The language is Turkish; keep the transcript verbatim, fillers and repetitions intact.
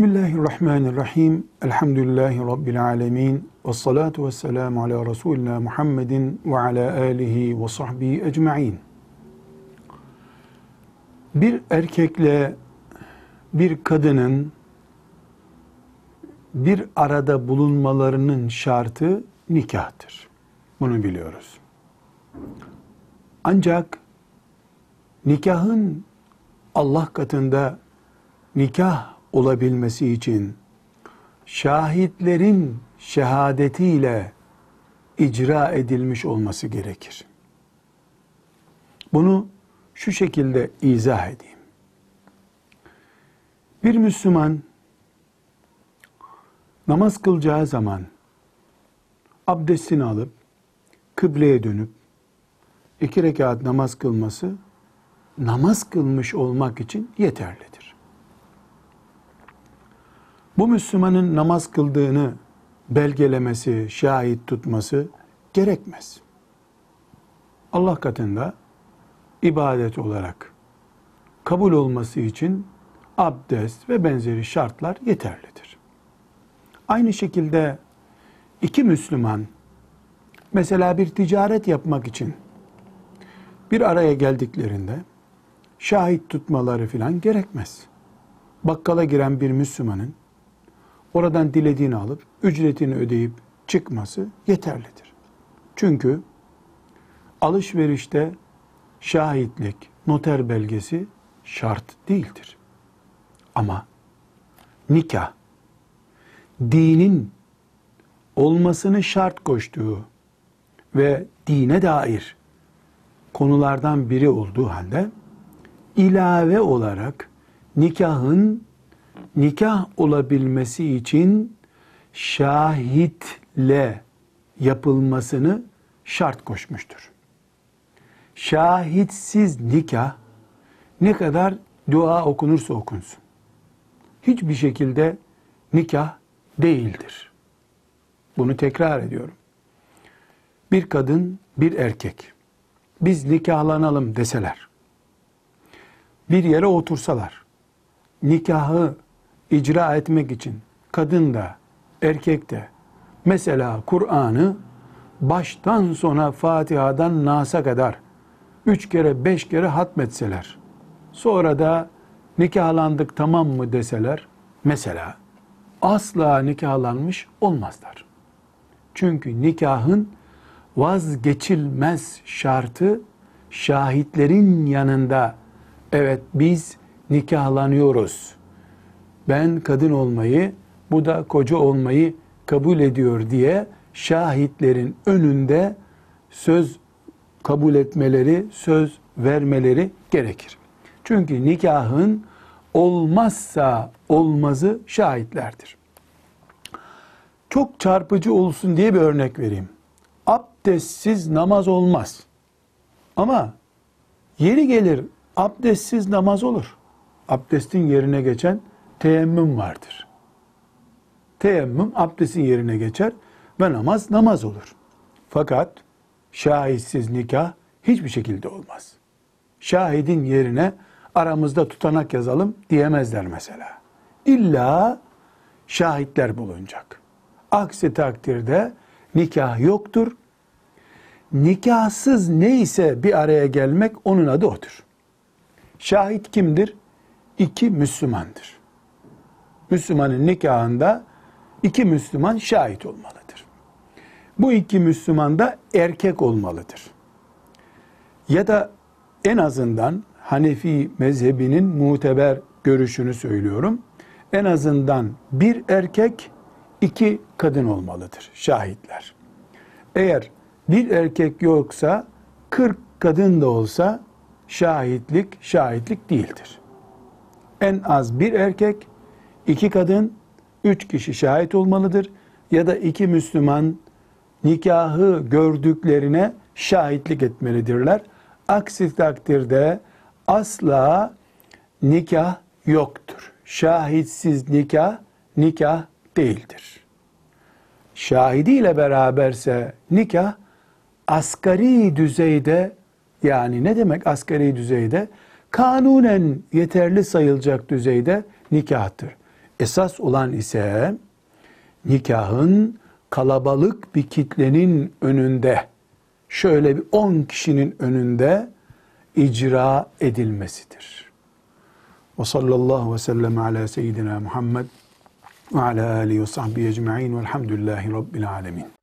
Bismillahirrahmanirrahim. Elhamdülillahi Rabbil alemin. Vessalatu vesselamu ala Resulina Muhammedin ve ala alihi ve sahbihi ecma'in. Bir erkekle bir kadının bir arada bulunmalarının şartı nikahtır. Bunu biliyoruz. Ancak nikahın Allah katında nikah olabilmesi için şahitlerin şehadetiyle icra edilmiş olması gerekir. Bunu şu şekilde izah edeyim. Bir Müslüman namaz kılacağı zaman abdestini alıp kıbleye dönüp iki rekat namaz kılması namaz kılmış olmak için yeterlidir. Bu Müslümanın namaz kıldığını belgelemesi, şahit tutması gerekmez. Allah katında ibadet olarak kabul olması için abdest ve benzeri şartlar yeterlidir. Aynı şekilde iki Müslüman mesela bir ticaret yapmak için bir araya geldiklerinde şahit tutmaları filan gerekmez. Bakkala giren bir Müslümanın oradan dilediğini alıp, ücretini ödeyip çıkması yeterlidir. Çünkü alışverişte şahitlik, noter belgesi şart değildir. Ama nikah, dinin olmasını şart koştuğu ve dine dair konulardan biri olduğu halde ilave olarak nikahın nikah olabilmesi için şahitle yapılmasını şart koşmuştur. Şahitsiz nikah ne kadar dua okunursa okunsun hiçbir şekilde nikah değildir. Bunu tekrar ediyorum. Bir kadın, bir erkek biz nikahlanalım deseler, bir yere otursalar, nikahı icra etmek için kadın da erkek de mesela Kur'an'ı baştan sona Fatiha'dan Nas'a kadar üç kere beş kere hatmetseler, sonra da nikahlandık tamam mı deseler mesela, asla nikahlanmış olmazlar. Çünkü nikahın vazgeçilmez şartı şahitlerin yanında evet biz nikahlanıyoruz, ben kadın olmayı, bu da koca olmayı kabul ediyor diye şahitlerin önünde söz kabul etmeleri, söz vermeleri gerekir. Çünkü nikahın olmazsa olmazı şahitlerdir. Çok çarpıcı olsun diye bir örnek vereyim. Abdestsiz namaz olmaz. Ama yeri gelir abdestsiz namaz olur. Abdestin yerine geçen teyemmüm vardır. Teyemmüm abdestin yerine geçer ve namaz namaz olur. Fakat şahitsiz nikah hiçbir şekilde olmaz. Şahidin yerine aramızda tutanak yazalım diyemezler mesela. İlla şahitler bulunacak. Aksi takdirde nikah yoktur. Nikahsız neyse bir araya gelmek onun adı odur. Şahit kimdir? İki Müslümandır. Müslümanın nikahında iki Müslüman şahit olmalıdır. Bu iki Müslüman da erkek olmalıdır. Ya da en azından Hanefi mezhebinin muteber görüşünü söylüyorum. En azından bir erkek, iki kadın olmalıdır şahitler. Eğer bir erkek yoksa kırk kadın da olsa şahitlik şahitlik değildir. En az bir erkek, iki kadın, üç kişi şahit olmalıdır. Ya da iki Müslüman nikahı gördüklerine şahitlik etmelidirler. Aksi takdirde asla nikah yoktur. Şahitsiz nikah, nikah değildir. Şahidiyle beraberse nikah, asgari düzeyde, yani ne demek asgari düzeyde? Kanunen yeterli sayılacak düzeyde nikahtır. Esas olan ise nikahın kalabalık bir kitlenin önünde, şöyle bir on kişinin önünde icra edilmesidir. Ve sallallahu ve sellem ala seyyidina Muhammed ve ala alihi ve sahbihi ecma'in velhamdülillahi rabbil alemin.